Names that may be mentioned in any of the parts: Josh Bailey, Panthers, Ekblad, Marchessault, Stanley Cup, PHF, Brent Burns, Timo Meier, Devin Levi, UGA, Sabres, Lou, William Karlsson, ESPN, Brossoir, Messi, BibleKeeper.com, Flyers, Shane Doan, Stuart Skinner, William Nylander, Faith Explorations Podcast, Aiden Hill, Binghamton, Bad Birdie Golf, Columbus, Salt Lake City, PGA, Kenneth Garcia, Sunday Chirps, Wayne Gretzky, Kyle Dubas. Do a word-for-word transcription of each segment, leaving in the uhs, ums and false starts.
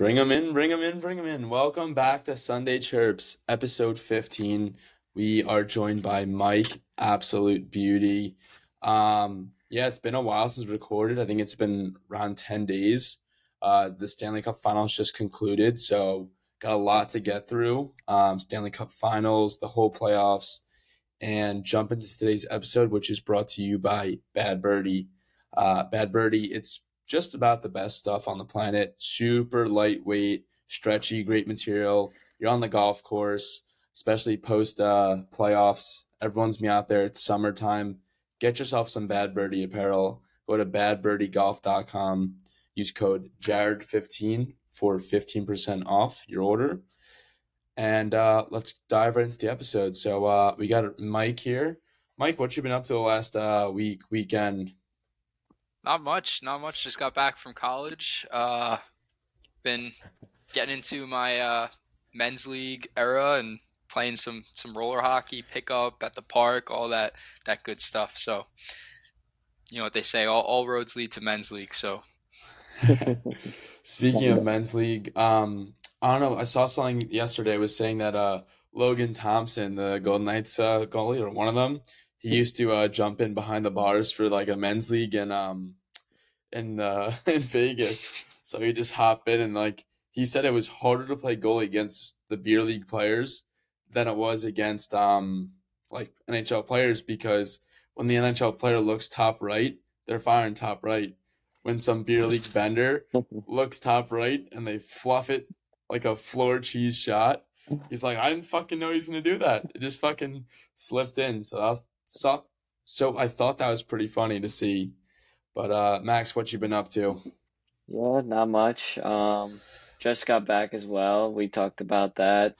Bring them in, bring them in, bring them in. Welcome back to Sunday Chirps, episode fifteen. We are joined by Mike, absolute beauty. Um, yeah, it's been a while since we recorded. I think it's been around ten days. Uh, the Stanley Cup Finals just concluded, so got a lot to get through. Um, Stanley Cup Finals, the whole playoffs, and jump into today's episode, which is brought to you by Bad Birdie. Uh, Bad Birdie, it's just about the best stuff on the planet. Super lightweight, stretchy, great material. You're on the golf course, especially post uh, playoffs. Everyone's me out there. It's summertime. Get yourself some Bad Birdie apparel. Go to bad birdie golf dot com. Use code Jared fifteen for fifteen percent off your order. And uh, let's dive right into the episode. So uh, we got Mike here. Mike, what you been up to the last uh, week, weekend? Not much, not much. Just got back from college. Uh, been getting into my uh, men's league era and playing some, some roller hockey, pickup at the park, all that that good stuff. So, you know what they say, all, all roads lead to men's league. So, speaking of men's league, um, I don't know. I saw something yesterday was saying that uh, Logan Thompson, the Golden Knights uh, goalie or one of them, he used to uh, jump in behind the bars for like a men's league in um in uh, in Vegas. So he just hop in and like he said it was harder to play goalie against the beer league players than it was against um like N H L players, because when the N H L player looks top right, they're firing top right. When some beer league bender looks top right and they fluff it like a floor cheese shot, he's like, I didn't fucking know he was gonna do that. It just fucking slipped in. So that's So, so I thought that was pretty funny to see. But uh, Max, what you been up to? Yeah, not much. Um, just got back as well. We talked about that.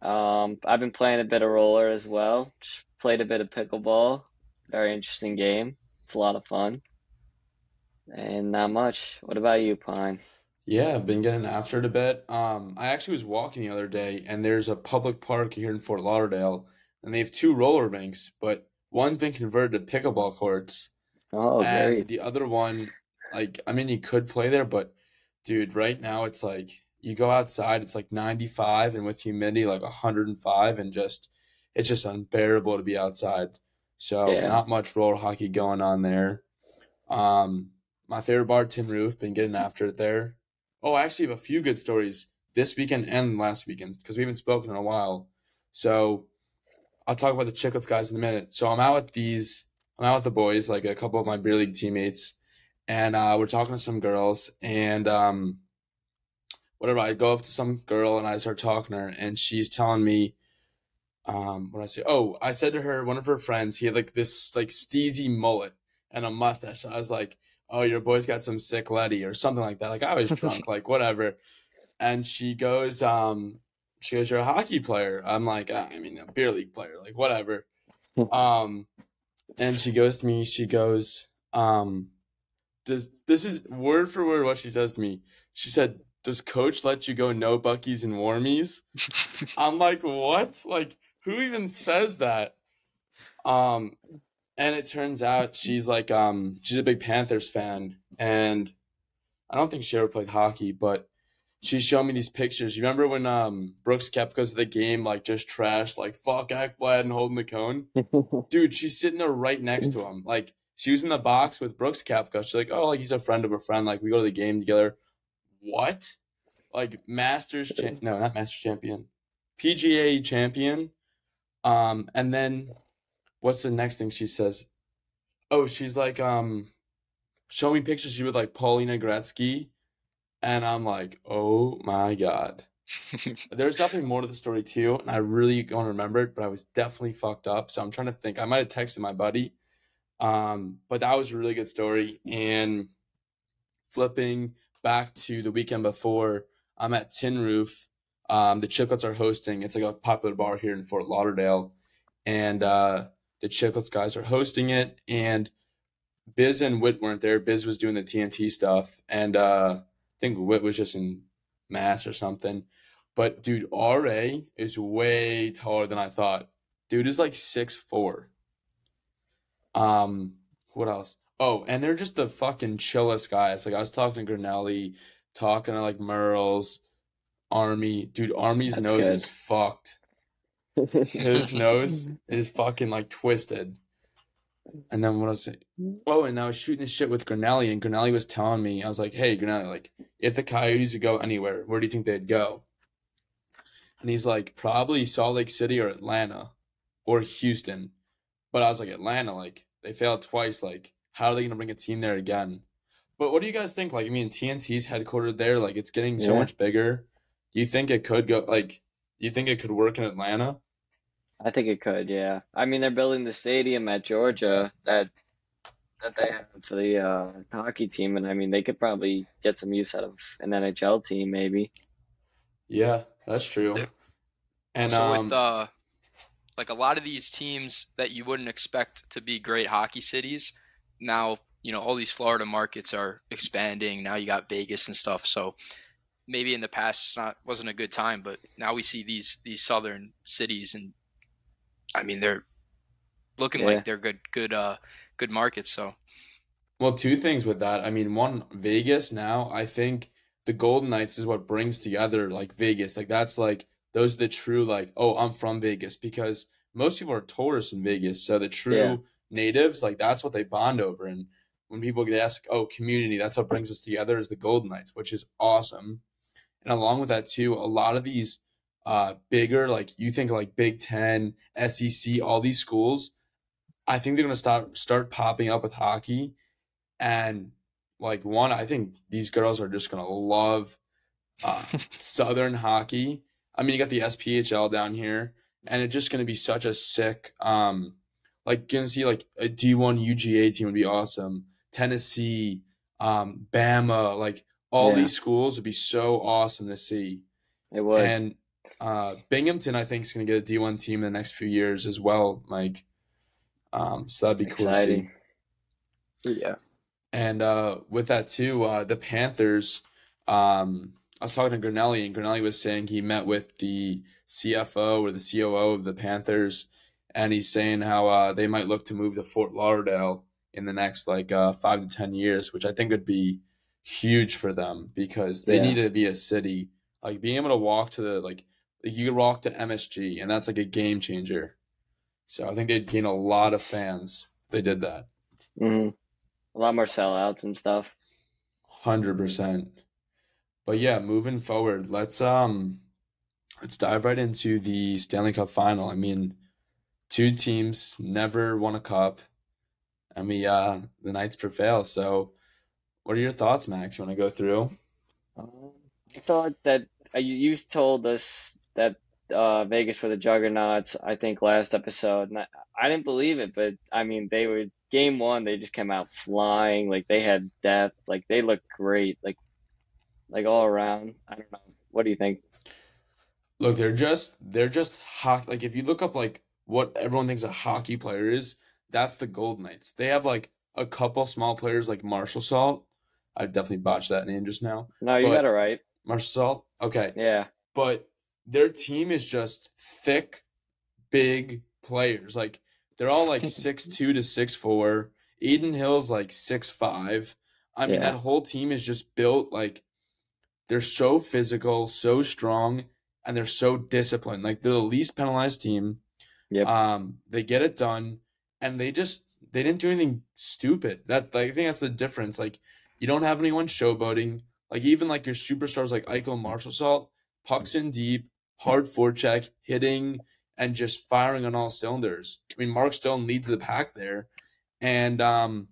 Um, I've been playing a bit of roller as well. Just played a bit of pickleball. Very interesting game. It's a lot of fun. And not much. What about you, Pine? Yeah, I've been getting after it a bit. Um, I actually was walking the other day, and there's a public park here in Fort Lauderdale, and they have two roller rinks, but one's been converted to pickleball courts. Oh, and great. The other one, like, I mean, you could play there, but, dude, right now it's like you go outside, it's like ninety-five, and with humidity, like one hundred five, and just it's just unbearable to be outside. So yeah. Not much roller hockey going on there. Um, my favorite bar, Tin Roof, been getting after it there. Oh, I actually have a few good stories this weekend and last weekend because we haven't spoken in a while. So I'll talk about the Chiclets guys in a minute. So I'm out with these, I'm out with the boys, like a couple of my beer league teammates, and uh, we're talking to some girls, and um, whatever. I go up to some girl and I start talking to her, and she's telling me, um, what did I say? Oh, I said to her, one of her friends, he had like this like steezy mullet and a mustache. I was like, oh, your boy's got some sick letty or something like that. Like I was drunk, like whatever. And she goes, um. She goes, you're a hockey player. I'm like, I mean, a beer league player, like whatever. Um, and she goes to me, she goes, um, does this is word for word what she says to me. She said, does coach let you go no buckies and warmies? I'm like, what? Like, who even says that? Um, and it turns out she's like, um, she's a big Panthers fan. And I don't think she ever played hockey, but she's showing me these pictures. You remember when um, Brooks Koepka's at the game, like, just trashed, like, fuck Ekblad and holding the cone? Dude, she's sitting there right next to him. Like, she was in the box with Brooks Koepka. She's like, oh, like, he's a friend of a friend. Like, we go to the game together. What? Like, Masters cha- – no, not Masters champion. P G A champion. Um, and then what's the next thing she says? Oh, she's like, um, show me pictures. She would, like, Paulina Gretzky. And I'm like, oh, my God. There's definitely more to the story, too, and I really don't remember it, but I was definitely fucked up. So I'm trying to think. I might have texted my buddy, um, but that was a really good story. And flipping back to the weekend before, I'm at Tin Roof. Um, the Chiclets are hosting. It's like a popular bar here in Fort Lauderdale. And uh, the Chiclets guys are hosting it. And Biz and Whit weren't there. Biz was doing the T N T stuff. And uh I think Whit was just in mass or something. But, dude, R A is way taller than I thought. Dude is like six foot four. Um, what else? Oh, and they're just the fucking chillest guys. Like, I was talking to Granelli, talking to like Merle's, Army. Dude, Army's That's nose good. is fucked. His nose is fucking like twisted. And then what I was saying, oh, and I was shooting this shit with Granelli, and Granelli was telling me, I was like, hey, Granelli, like, if the Coyotes would go anywhere, where do you think they'd go? And he's like, probably Salt Lake City or Atlanta or Houston. But I was like, Atlanta, like, they failed twice. Like, how are they going to bring a team there again? But what do you guys think? Like, I mean, T N T's headquartered there. Like, it's getting yeah. so much bigger. Do you think it could go, like, you think it could work in Atlanta? I think it could, yeah. I mean, they're building the stadium at Georgia that that they have for the uh, hockey team, and I mean, they could probably get some use out of an N H L team, maybe. Yeah, that's true. And so um, with uh, like a lot of these teams that you wouldn't expect to be great hockey cities, now you know all these Florida markets are expanding. Now you got Vegas and stuff, so. Maybe in the past it's not wasn't a good time, but now we see these these southern cities, and I mean they're looking yeah. like they're good good uh good markets. So, well, two things with that. I mean, one, Vegas now. I think the Golden Knights is what brings together like Vegas. Like that's like those are the true like oh I'm from Vegas, because most people are tourists in Vegas. So the true yeah. natives, like that's what they bond over. And when people get asked, oh, community, that's what brings us together is the Golden Knights, which is awesome. And along with that, too, a lot of these uh, bigger, like you think like Big Ten, S E C, all these schools, I think they're going to start, start popping up with hockey. And like one, I think these girls are just going to love uh, Southern hockey. I mean, you got the S P H L down here, and it's just going to be such a sick, um, like going to see like a D one U G A team would be awesome. Tennessee, um, Bama, like. All yeah. these schools would be so awesome to see. It would. And uh, Binghamton, I think, is going to get a D one team in the next few years as well, Mike. Um, so that'd be Exciting. cool to see. Yeah. And uh, with that, too, uh, the Panthers, um, I was talking to Granelli, and Granelli was saying he met with the C F O or the C O O of the Panthers, and he's saying how uh, they might look to move to Fort Lauderdale in the next, like, uh, five to ten years, which I think would be huge for them, because they yeah. need to be a city. Like being able to walk to the like you could walk to M S G, and that's like a game changer. So I think they'd gain a lot of fans if they did that. Mm-hmm. A lot more sellouts and stuff. one hundred percent. But yeah, moving forward, let's um let's dive right into the Stanley Cup final. I mean, two teams never won a cup, and we uh the Knights prevail. So what are your thoughts, Max? You want to go through? Um, I thought that uh, you, you told us that uh, Vegas were the juggernauts, I think, last episode. And I, I didn't believe it, but, I mean, they were – game one, they just came out flying. Like, they had depth. Like, they looked great, like, like all around. I don't know. What do you think? Look, they're just – they're just – like, if you look up, like, what everyone thinks a hockey player is, that's the Golden Knights. They have, like, a couple small players like Marchessault. I definitely botched that name just now. No, you but got it right. Marchessault? Okay. Yeah. But their team is just thick, big players. Like, they're all like six two to six four. Aiden Hill's like six five. I mean, yeah. that whole team is just built like they're so physical, so strong, and they're so disciplined. Like, they're the least penalized team. Yep. Um, they get it done, and they just they didn't do anything stupid. That like, I think that's the difference. Like, you don't have anyone showboating. Like, even, like, your superstars like Eichel and Marchessault, pucks in deep, hard forecheck, hitting, and just firing on all cylinders. I mean, Mark Stone leads the pack there. And um,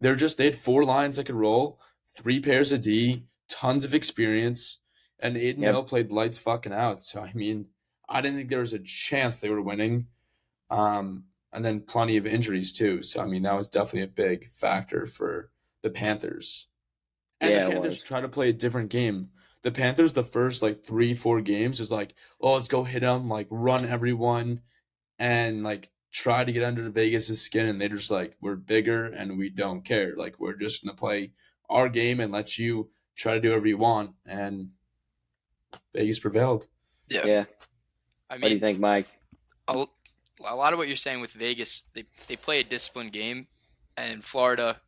they're just – they had four lines that could roll, three pairs of D, tons of experience, and Aiden yep. Hill played lights fucking out. So, I mean, I didn't think there was a chance they were winning. Um, and then plenty of injuries, too. So, I mean, that was definitely a big factor for – the Panthers. And yeah, the Panthers try to play a different game. The Panthers, the first like three, four games is like, oh, let's go hit them, like run everyone and like try to get under Vegas' skin. And they're just like, we're bigger and we don't care. Like, we're just going to play our game and let you try to do whatever you want. And Vegas prevailed. Yeah. yeah. I mean, what do you think, Mike? A, a lot of what you're saying with Vegas, they, they play a disciplined game, and Florida,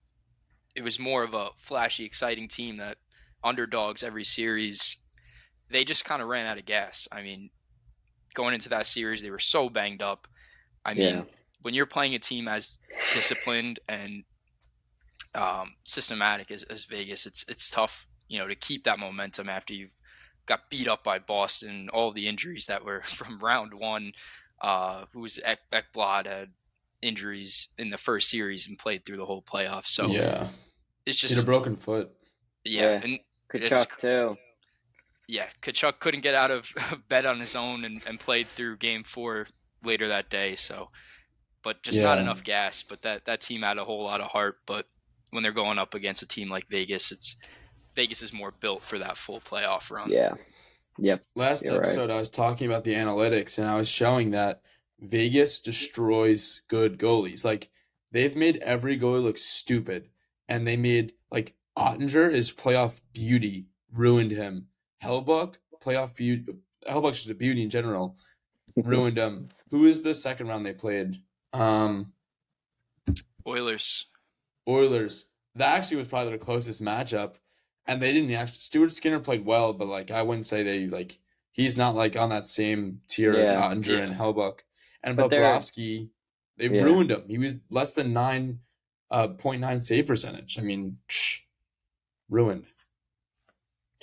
it was more of a flashy, exciting team that underdogs every series, they just kind of ran out of gas. I mean, going into that series, they were so banged up. I mean, yeah. when you're playing a team as disciplined and um, systematic as, as Vegas, it's it's tough, you know, to keep that momentum after you've got beat up by Boston, all the injuries that were from round one. Uh, who was Ek, Ekblad had injuries in the first series and played through the whole playoffs. So yeah, it's just a broken foot. Yeah, yeah. and Kachuk too. Yeah, Kachuk couldn't get out of bed on his own and, and played through game four later that day. So, but just yeah. not enough gas. But that, that team had a whole lot of heart. But when they're going up against a team like Vegas, it's Vegas is more built for that full playoff run. Yeah. Yep. Last You're episode, right. I was talking about the analytics, and I was showing that Vegas destroys good goalies. Like, they've made every goalie look stupid, and they made, like, Ottinger is playoff beauty, ruined him. Hellbook, playoff beauty. Hellbook's just a beauty in general, ruined him. Who is the second round they played? Um, Oilers. Oilers. That actually was probably the closest matchup. And they didn't actually. Stuart Skinner played well, but like I wouldn't say they like. He's not like on that same tier yeah. as Ottinger yeah. and Hellbuck. And Bobrovsky, they yeah. ruined him. He was less than nine, uh, point nine save percentage. I mean, psh, ruined.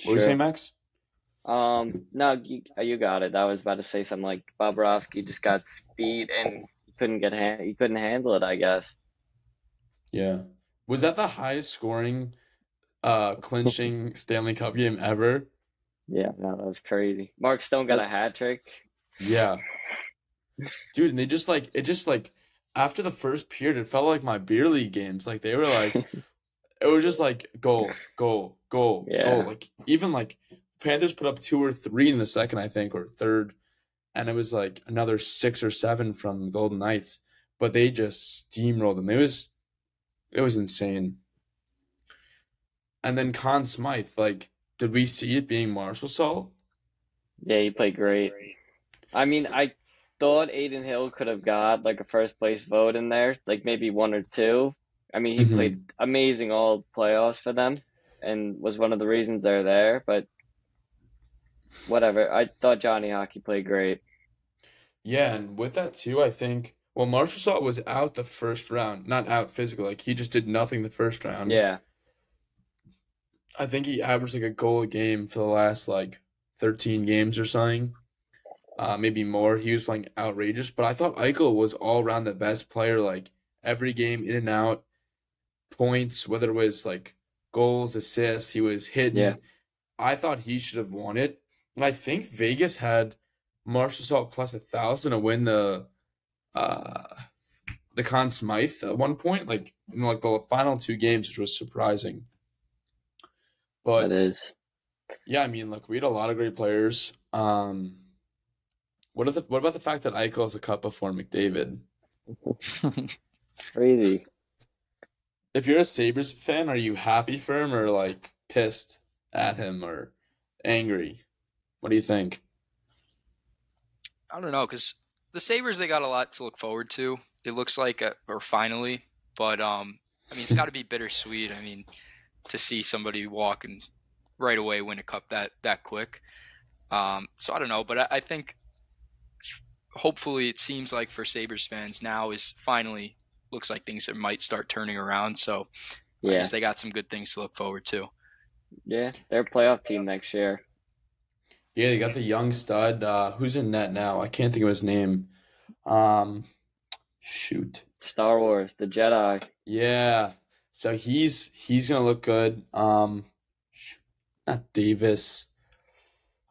What were sure. you saying, Max? Um, no, you, you got it. I was about to say something like Bobrovsky just got speed and he couldn't get hand, he couldn't handle it. I guess. Yeah, was that the highest scoring? Uh, clinching Stanley Cup game ever. Yeah, no, that was crazy. Mark Stone got a hat trick. Yeah, dude, and they just like it. Just like after the first period, it felt like my beer league games. Like they were like, it was just like goal, goal, goal, yeah. goal. Like even like Panthers put up two or three in the second, I think, or third, and it was like another six or seven from Golden Knights. But they just steamrolled them. It was, it was insane. And then Conn Smythe, like, did we see it being Marchessault? Yeah, he played great. I mean, I thought Aiden Hill could have got, like, a first-place vote in there, like maybe one or two. I mean, he mm-hmm. played amazing all playoffs for them and was one of the reasons they're there, but whatever. I thought Johnny Hockey played great. Yeah, and with that, too, I think, well, Marchessault was out the first round. Not out physically. Like, he just did nothing the first round. Yeah. I think he averaged like a goal a game for the last like thirteen games or something, uh, maybe more. He was playing outrageous, but I thought Eichel was all around the best player, like every game in and out, points, whether it was like goals, assists, he was hitting. Yeah. I thought he should have won it. And I think Vegas had Marchessault plus a thousand to win the uh, the Conn Smythe at one point, like in like the final two games, which was surprising. But that is. Yeah, I mean, look, we had a lot of great players. Um, what, are the, what about the fact that Eichel is a cup before McDavid? Crazy. If you're a Sabres fan, are you happy for him or, like, pissed at him or angry? What do you think? I don't know, because the Sabres, they got a lot to look forward to. It looks like, a, or finally. But, um, I mean, it's got to be bittersweet. I mean... to see somebody walk and right away win a cup that, that quick. Um, so I don't know, but I, I think hopefully it seems like for Sabres fans now is finally looks like things that might start turning around. So yeah. I guess they got some good things to look forward to. Yeah, they're a playoff team next year. Yeah, they got the young stud. Uh, who's in net now? I can't think of his name. Um, shoot. Star Wars, the Jedi. Yeah. So he's he's gonna look good. Um, not Davis.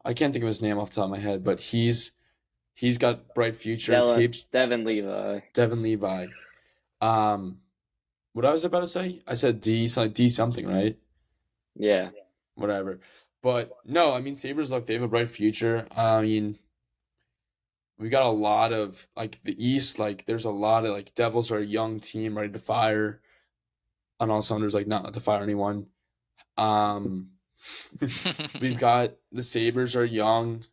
I can't think of his name off the top of my head, but he's he's got bright future. Della, tapes. Devin Levi. Devin Levi. Um, what I was about to say, I said D, so like D something, right? Yeah. Whatever. But no, I mean Sabres look, they have a bright future. I mean, we got a lot of like the East. Like there's a lot of like Devils are a young team ready to fire. On all cylinders, like not to fire anyone. Um, we've got the Sabres are young.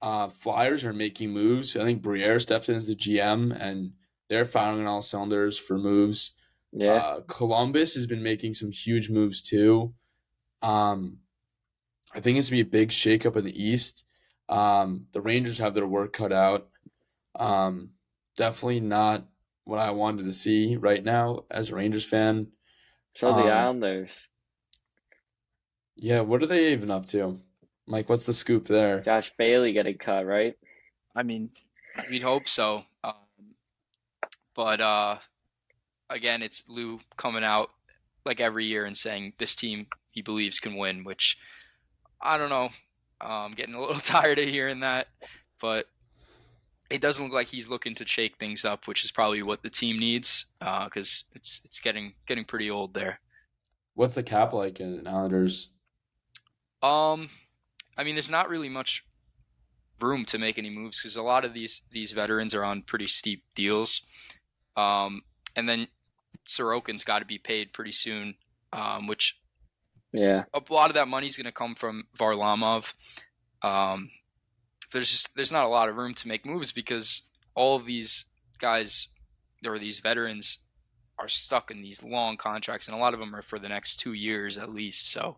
Uh, Flyers are making moves. I think Briere steps in as the G M, and they're firing on all cylinders for moves. Yeah. Uh, Columbus has been making some huge moves too. Um, I think it's going to be a big shakeup in the East. Um, the Rangers have their work cut out. Um, definitely not what I wanted to see right now as a Rangers fan. So the um, Islanders. Yeah, what are they even up to? Mike, what's the scoop there? Josh Bailey getting cut, right? I mean, we'd hope so. Um, but, uh, again, it's Lou coming out like every year and saying this team he believes can win, which I don't know. I'm getting a little tired of hearing that. But it doesn't look like he's looking to shake things up, which is probably what the team needs because uh, it's it's getting getting pretty old there. What's the cap like in Islanders? Um, I mean, there's not really much room to make any moves because a lot of these these veterans are on pretty steep deals. Um, and then Sorokin's got to be paid pretty soon, um, which yeah, a lot of that money is going to come from Varlamov. Um, there's just there's not a lot of room to make moves because all of these guys or these veterans are stuck in these long contracts, and a lot of them are for the next two years at least. So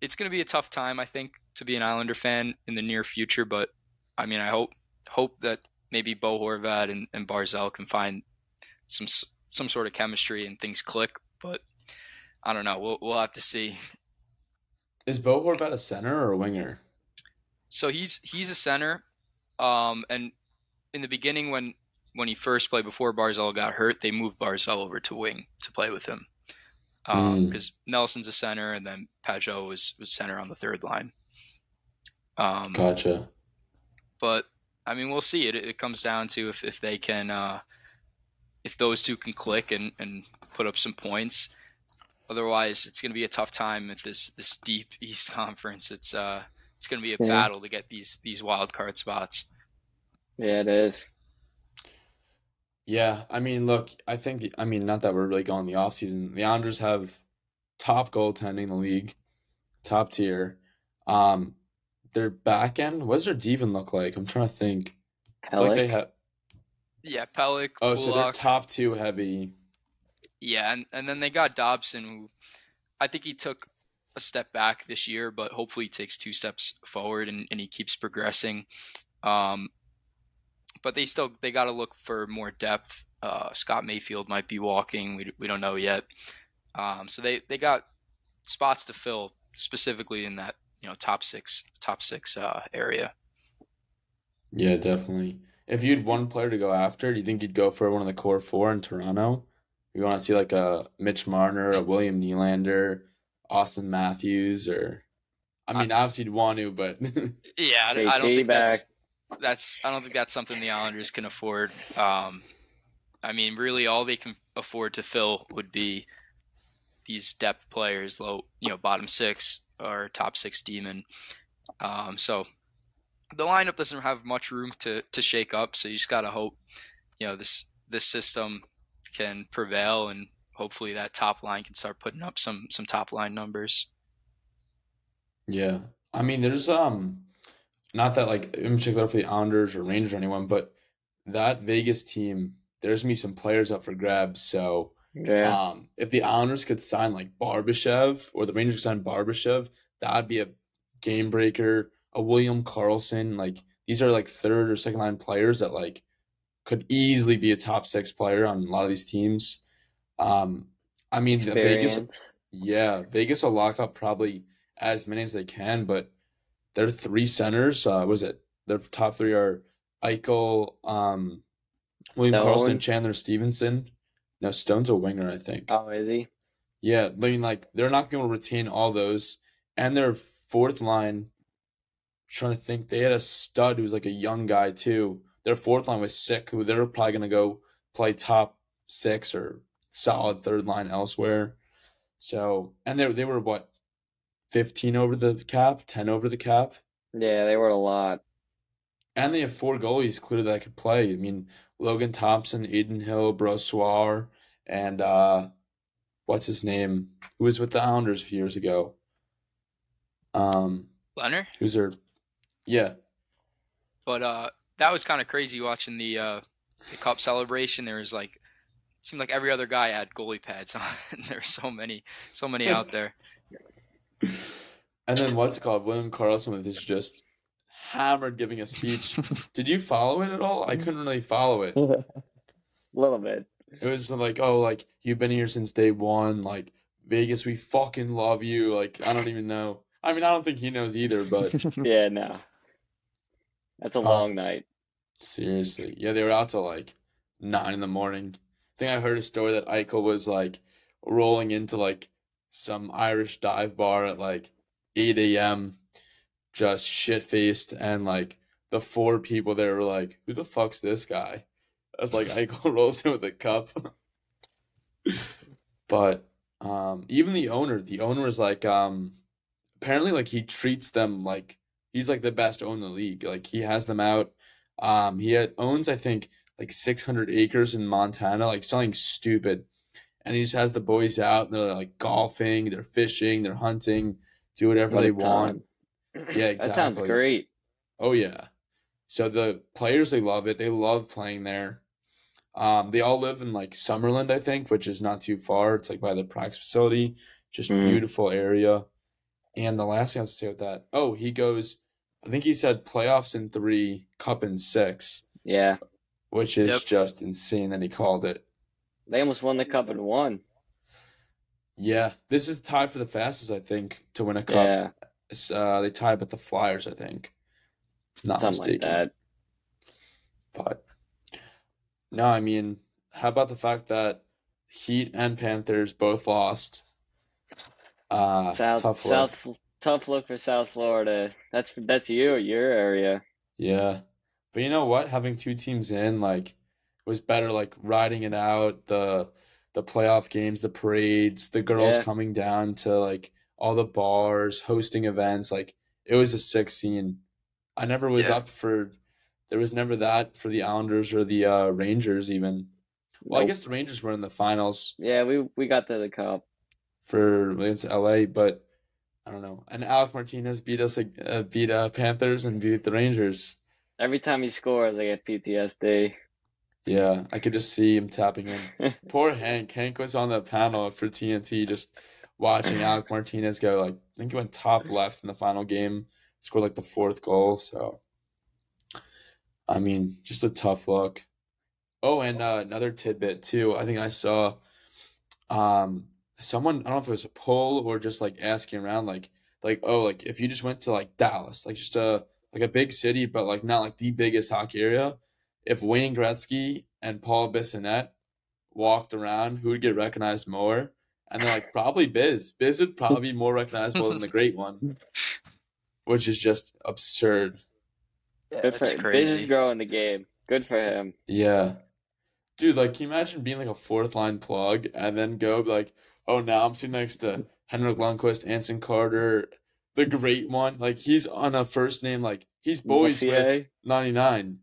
it's going to be a tough time, I think, to be an Islander fan in the near future. But I mean, I hope hope that maybe Bo Horvat and, and Barzell can find some some sort of chemistry and things click. But I don't know. We'll we'll have to see. Is Bo Horvat a center or a winger? So he's he's a center, um, and in the beginning when. When he first played before Barzell got hurt, they moved Barzell over to wing to play with him because um, mm. Nelson's a center, and then Pajot was was center on the third line. Um, gotcha. But I mean, we'll see. It it comes down to if, if they can, uh, if those two can click and, and put up some points. Otherwise, it's going to be a tough time if this this deep East Conference. It's uh it's going to be a yeah. battle to get these these wild card spots. Yeah, it is. Yeah, I mean, look, I think, the, I mean, not that we're really going the offseason. The Islanders have top goaltending in the league, top tier. Um, their back end, what does their D even look like? I'm trying to think. Pelic? Like they ha- yeah, Pelic. Oh, Kulak. So they're top two heavy. Yeah, and, and then they got Dobson, who I think he took a step back this year, but hopefully he takes two steps forward and, and he keeps progressing. Um But they still they got to look for more depth. Uh, Scott Mayfield might be walking. We we don't know yet. Um, so they, they got spots to fill specifically in that you know top six top six uh, area. Yeah, definitely. If you had one player to go after, do you think you'd go for one of the core four in Toronto? You want to see like a Mitch Marner, a William Nylander, Austin Matthews, or I mean I, obviously you'd want to, but yeah, I, I don't think back. that's. That's I don't think that's something the Islanders can afford. Um, I mean, really, all they can afford to fill would be these depth players, low, you know, bottom six or top six demon. Um, so the lineup doesn't have much room to, to shake up. So you just gotta hope, you know, this this system can prevail, and hopefully that top line can start putting up some some top line numbers. Yeah, I mean, there's um. Not that, like, in particular for the Islanders or Rangers or anyone, but that Vegas team, there's going to be some players up for grabs. So yeah. um, if the Islanders could sign, like, Barbashev or the Rangers could sign Barbashev, that would be a game breaker. A William Karlsson, like, these are, like, third or second-line players that, like, could easily be a top-six player on a lot of these teams. Um, I mean, the Vegas – yeah, Vegas will lock up probably as many as they can, but – their three centers, uh, what is it? Their top three are Eichel, um, William Karlsson, Chandler Stevenson. No, Stone's a winger, I think. Oh, is he? Yeah, I mean, like, they're not going to retain all those. And their fourth line, I'm trying to think, they had a stud who was like a young guy, too. Their fourth line was sick, who they're probably going to go play top six or solid third line elsewhere. So, and they, they were what? fifteen over the cap, ten over the cap. Yeah, they were a lot. And they have four goalies clearly that could play. I mean, Logan Thompson, Aiden Hill, Brossoir, and uh, what's his name? Who was with the Islanders a few years ago? Um, Leonard? Who's their yeah. But uh, that was kind of crazy watching the, uh, the Cup celebration. There was like, it seemed like every other guy had goalie pads on. There were so many, so many out there. And then what's it called? William Karlsson is just hammered giving a speech. Did you follow it at all? I couldn't really follow it. A little bit. It was like, oh, like, you've been here since day one. Like, Vegas, we fucking love you. Like, I don't even know. I mean, I don't think he knows either, but. Yeah, no. That's a long um, night. Seriously. Yeah, they were out till like nine in the morning. I think I heard a story that Eichel was like rolling into like some Irish dive bar at like eight a.m. just shit-faced, and like the four people there were like, who the fuck's this guy? That's like Eichel rolls in with a cup. But um, even the owner, the owner is like, um, apparently like he treats them like he's like the best owner in the league. Like he has them out. Um, he had, owns, I think, like six hundred acres in Montana, like something stupid. And he just has the boys out, and they're like golfing, they're fishing, they're hunting, do whatever they want. Yeah, exactly. That sounds great. Oh, yeah. So the players, they love it. They love playing there. Um, they all live in like Summerlin, I think, which is not too far. It's like by the practice facility, just mm. beautiful area. And the last thing I was to say with that, oh, he goes, I think he said playoffs in three, cup in six. Yeah. Which is yep. just insane that he called it. They almost won the cup and won. Yeah. This is tied for the fastest, I think, to win a cup. Yeah. Uh, they tied with the Flyers, I think. Not Something mistaken. Like that. But, no, I mean, how about the fact that Heat and Panthers both lost? Uh, South, tough South, look. Tough look for South Florida. That's that's you, your area. Yeah, but you know what? Having two teams in, like, was better. Like riding it out, the the playoff games, the parades, the girls yeah. coming down to like all the bars, hosting events. Like it was a sick scene. I never was yeah. up for. There was never that for the Islanders or the uh, Rangers even. Well, nope. I guess the Rangers were in the finals. Yeah, we we got to the cup. For against L A, but I don't know. And Alec Martinez beat us, uh, beat uh, Panthers and beat the Rangers. Every time he scores, I get P T S D. Yeah, I could just see him tapping in. Poor Hank. Hank was on the panel for T N T, just watching Alec Martinez go. Like I think he went top left in the final game, scored like the fourth goal. So, I mean, just a tough look. Oh, and uh, another tidbit too. I think I saw. Um, Someone, I don't know if it was a poll or just like asking around, like, like oh, like if you just went to like Dallas, like just a like a big city, but like not like the biggest hockey area. If Wayne Gretzky and Paul Bissonnette walked around, who would get recognized more? And they're like probably Biz. Biz would probably be more recognizable than the great one, which is just absurd. Yeah, that's crazy. Biz is growing the game. Good for him. Yeah, dude. Like, can you imagine being like a fourth line plug and then go like. Oh, now I'm sitting next to Henrik Lundqvist, Anson Carter, the great one. Like, he's on a first name. Like, he's boys with ninety-nine.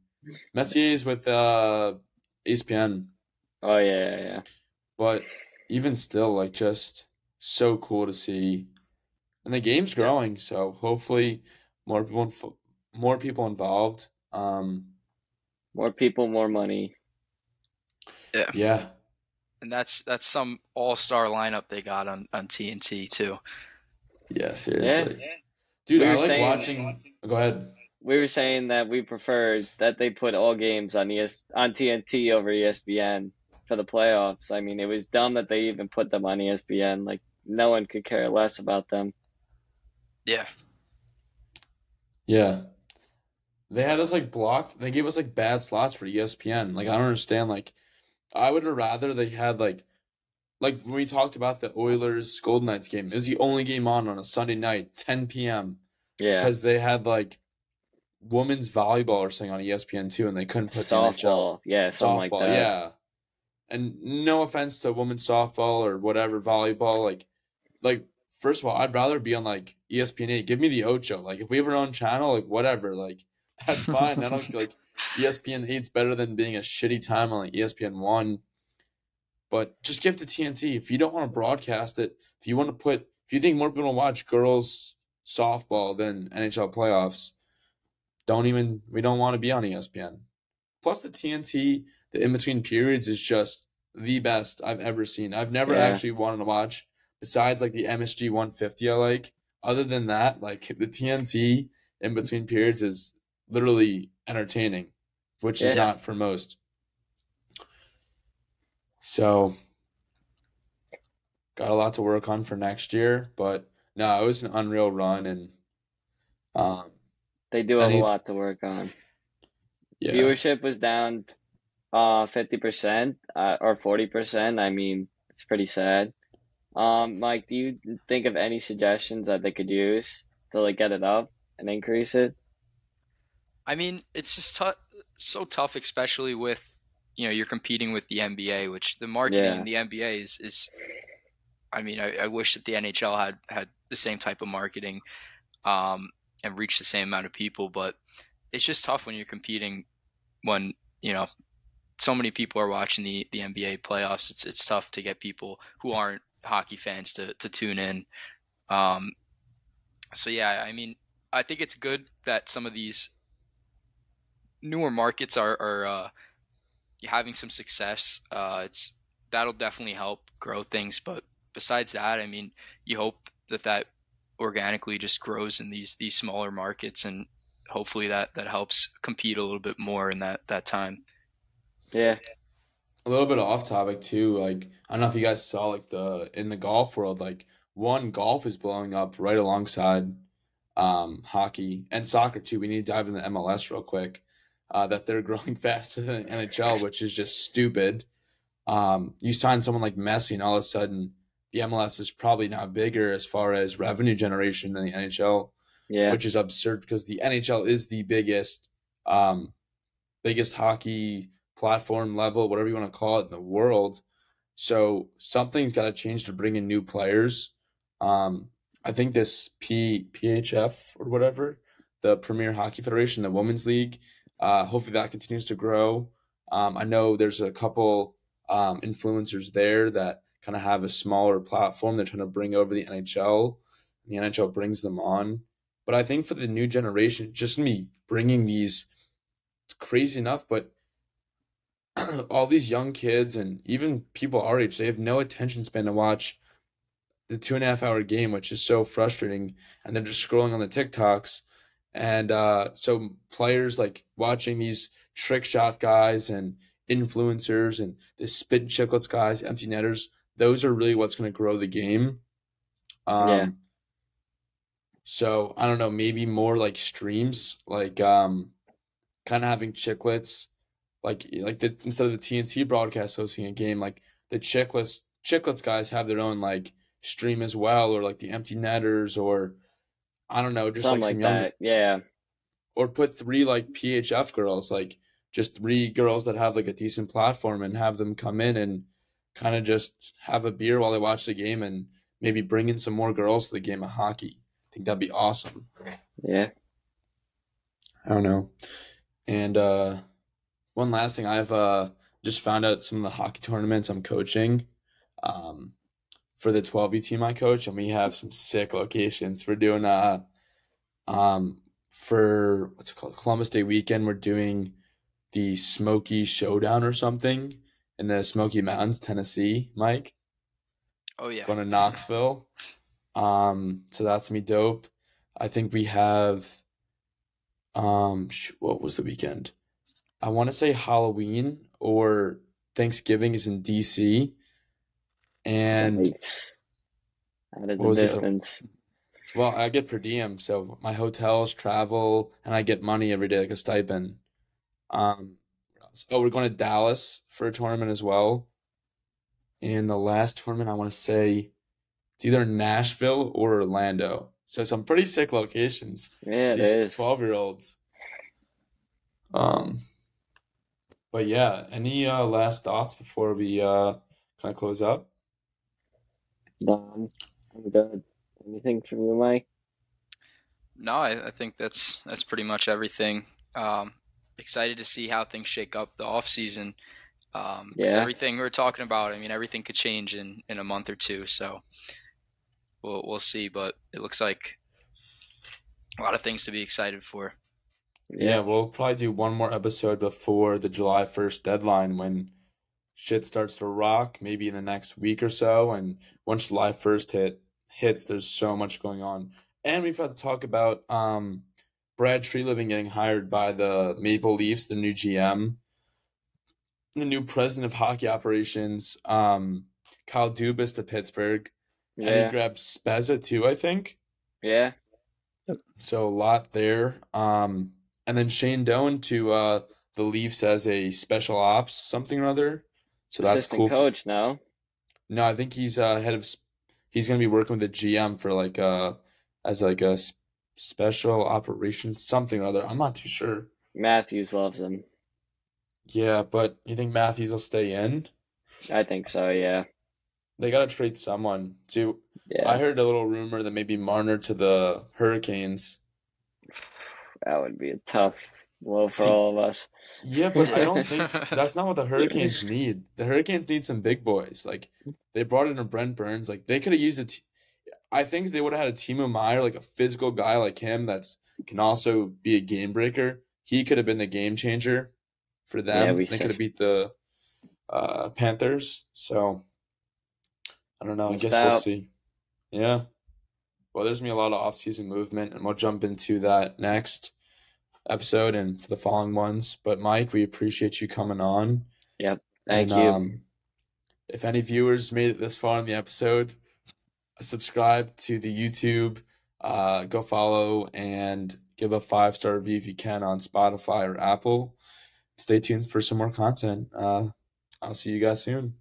Messier's with uh, E S P N. Oh, yeah, yeah, yeah. But even still, like, just so cool to see. And the game's growing, so hopefully more people, inf- more people involved. Um, more people, more money. Yeah. Yeah. And that's that's some all-star lineup they got on, on T N T, too. Yeah, seriously. Yeah. Dude, we I like saying, watching – go ahead. We were saying that we preferred that they put all games on ES, on T N T over E S P N for the playoffs. I mean, it was dumb that they even put them on E S P N. Like, no one could care less about them. Yeah. Yeah. They had us, like, blocked. They gave us, like, bad slots for E S P N. Like, I don't understand, like – I would have rather they had, like, like when we talked about the Oilers Golden Knights game, it was the only game on on a Sunday night, ten p.m. Yeah. Because they had, like, women's volleyball or something on E S P N, too, and they couldn't put softball. The N H L. Yeah, something softball, like that. Yeah. And no offense to women's softball or whatever, volleyball. Like, like first of all, I'd rather be on, like, E S P N eight. Give me the Ocho. Like, if we have our own channel, like, whatever. Like, that's fine. I don't, like... E S P N eight's better than being a shitty time on like E S P N one. But just give it to T N T. If you don't want to broadcast it, if you want to put, if you think more people will watch girls softball than N H L playoffs, don't even, we don't want to be on E S P N. Plus the T N T, the in-between periods is just the best I've ever seen. I've never yeah. actually wanted to watch, besides like the M S G one fifty I like, other than that, like the T N C in between periods is literally entertaining, which yeah. is not for most. So got a lot to work on for next year, but no, it was an unreal run, and um, they do have any... a lot to work on. Yeah. Viewership was down uh fifty percent uh, or forty percent. I mean, it's pretty sad. Um, Mike, do you think of any suggestions that they could use to like get it up and increase it? I mean, it's just t- so tough, especially with, you know, you're competing with the N B A, which the marketing in yeah. the N B A is, is I mean, I, I wish that the N H L had, had the same type of marketing um, and reached the same amount of people, but it's just tough when you're competing when, you know, so many people are watching the, the N B A playoffs. It's it's tough to get people who aren't hockey fans to, to tune in. Um, so, yeah, I mean, I think it's good that some of these newer markets are, are uh, having some success. Uh, it's that'll definitely help grow things. But besides that, I mean, you hope that that organically just grows in these these smaller markets, and hopefully that, that helps compete a little bit more in that, that time. Yeah. A little bit off topic too. Like, I don't know if you guys saw, like, the in the golf world, like, one, golf is blowing up right alongside um, hockey and soccer too. We need to dive into M L S real quick. Uh, that they're growing faster than the N H L, which is just stupid. Um, you sign someone like Messi, and all of a sudden, the M L S is probably now bigger as far as revenue generation than the N H L, yeah. which is absurd because the N H L is the biggest, um, biggest hockey platform level, whatever you want to call it, in the world. So something's got to change to bring in new players. Um, I think this P PHF or whatever, the Premier Hockey Federation, the Women's League. Uh, hopefully that continues to grow. Um, I know there's a couple um, influencers there that kind of have a smaller platform. They're trying to bring over the N H L. And the N H L brings them on. But I think for the new generation, just me bringing these, it's crazy enough, but all these young kids and even people our age, they have no attention span to watch the two and a half hour game, which is so frustrating. And they're just scrolling on the TikToks. And uh, so players like watching these trick shot guys and influencers and the Spittin Chiclets guys, empty netters, those are really what's going to grow the game. Um, yeah. So I don't know, maybe more like streams, like um, kind of having Chiclets, like like the, instead of the T N T broadcast hosting a game, like the Chiclets Chiclets guys have their own like stream as well, or like the empty netters, or I don't know, just Something like some like young, that. yeah. Or put three like P H F girls, like just three girls that have like a decent platform, and have them come in and kind of just have a beer while they watch the game, and maybe bring in some more girls to the game of hockey. I think that'd be awesome. Yeah. I don't know. And uh, one last thing, I've uh, just found out some of the hockey tournaments I'm coaching. Um, for the twelve U team I coach, and we have some sick locations. We're doing uh, um, for what's it called, Columbus Day weekend. We're doing the Smoky Showdown or something in the Smoky Mountains, Tennessee. Mike, oh yeah, going to Knoxville. Um, so that's gonna be dope. I think we have um, what was the weekend? I want to say Halloween or Thanksgiving is in D C. And out of the distance. It? Well, I get per diem, so my hotels, travel, and I get money every day, like a stipend. Um, oh, we're going to Dallas for a tournament as well. And the last tournament, I want to say it's either Nashville or Orlando. So some pretty sick locations. Yeah, it is. twelve-year-olds. Um, but yeah, any uh, last thoughts before we uh, kind of close up? Um, I'm good. Anything from you, Mike? No, I, I think that's that's pretty much everything. Um, excited to see how things shake up the off season. Um, yeah. Everything we're talking about, I mean, everything could change in, in a month or two. So we'll we'll see. But it looks like a lot of things to be excited for. Yeah, yeah we'll probably do one more episode before the July first deadline when shit starts to rock, maybe in the next week or so. And once July first hit hits, there's so much going on. And we've had to talk about um, Brad Treliving getting hired by the Maple Leafs, the new G M, the new president of hockey operations, um, Kyle Dubas to Pittsburgh. Yeah. And he grabbed Spezza too, I think. Yeah. So a lot there. Um, and then Shane Doan to uh, the Leafs as a special ops, something or other. So that's assistant cool. Coach now. No, I think he's uh, head of. He's going to be working with the G M for like uh as like a sp- special operations something or other. I'm not too sure. Matthews loves him. Yeah, but you think Matthews will stay in? I think so. Yeah. They got to trade someone too. Yeah. I heard a little rumor that maybe Marner to the Hurricanes. That would be a tough blow for See, all of us. Yeah, but I don't think that's not what the Hurricanes need. The Hurricanes need some big boys. Like they brought in a Brent Burns. Like they could have used a. T- I think they would have had a Timo Meier, like a physical guy like him that can also be a game breaker. He could have been the game changer for them. Yeah, we they could have beat the uh, Panthers. So I don't know. I What's guess that? We'll see. Yeah. Well, there's going to be a lot of off-season movement, and we'll jump into that next episode and for the following ones. But, Mike, we appreciate you coming on. Yep. Thank and, you. Um, if any viewers made it this far in the episode, subscribe to the YouTube. Uh, go follow and give a five-star review if you can on Spotify or Apple. Stay tuned for some more content. Uh, I'll see you guys soon.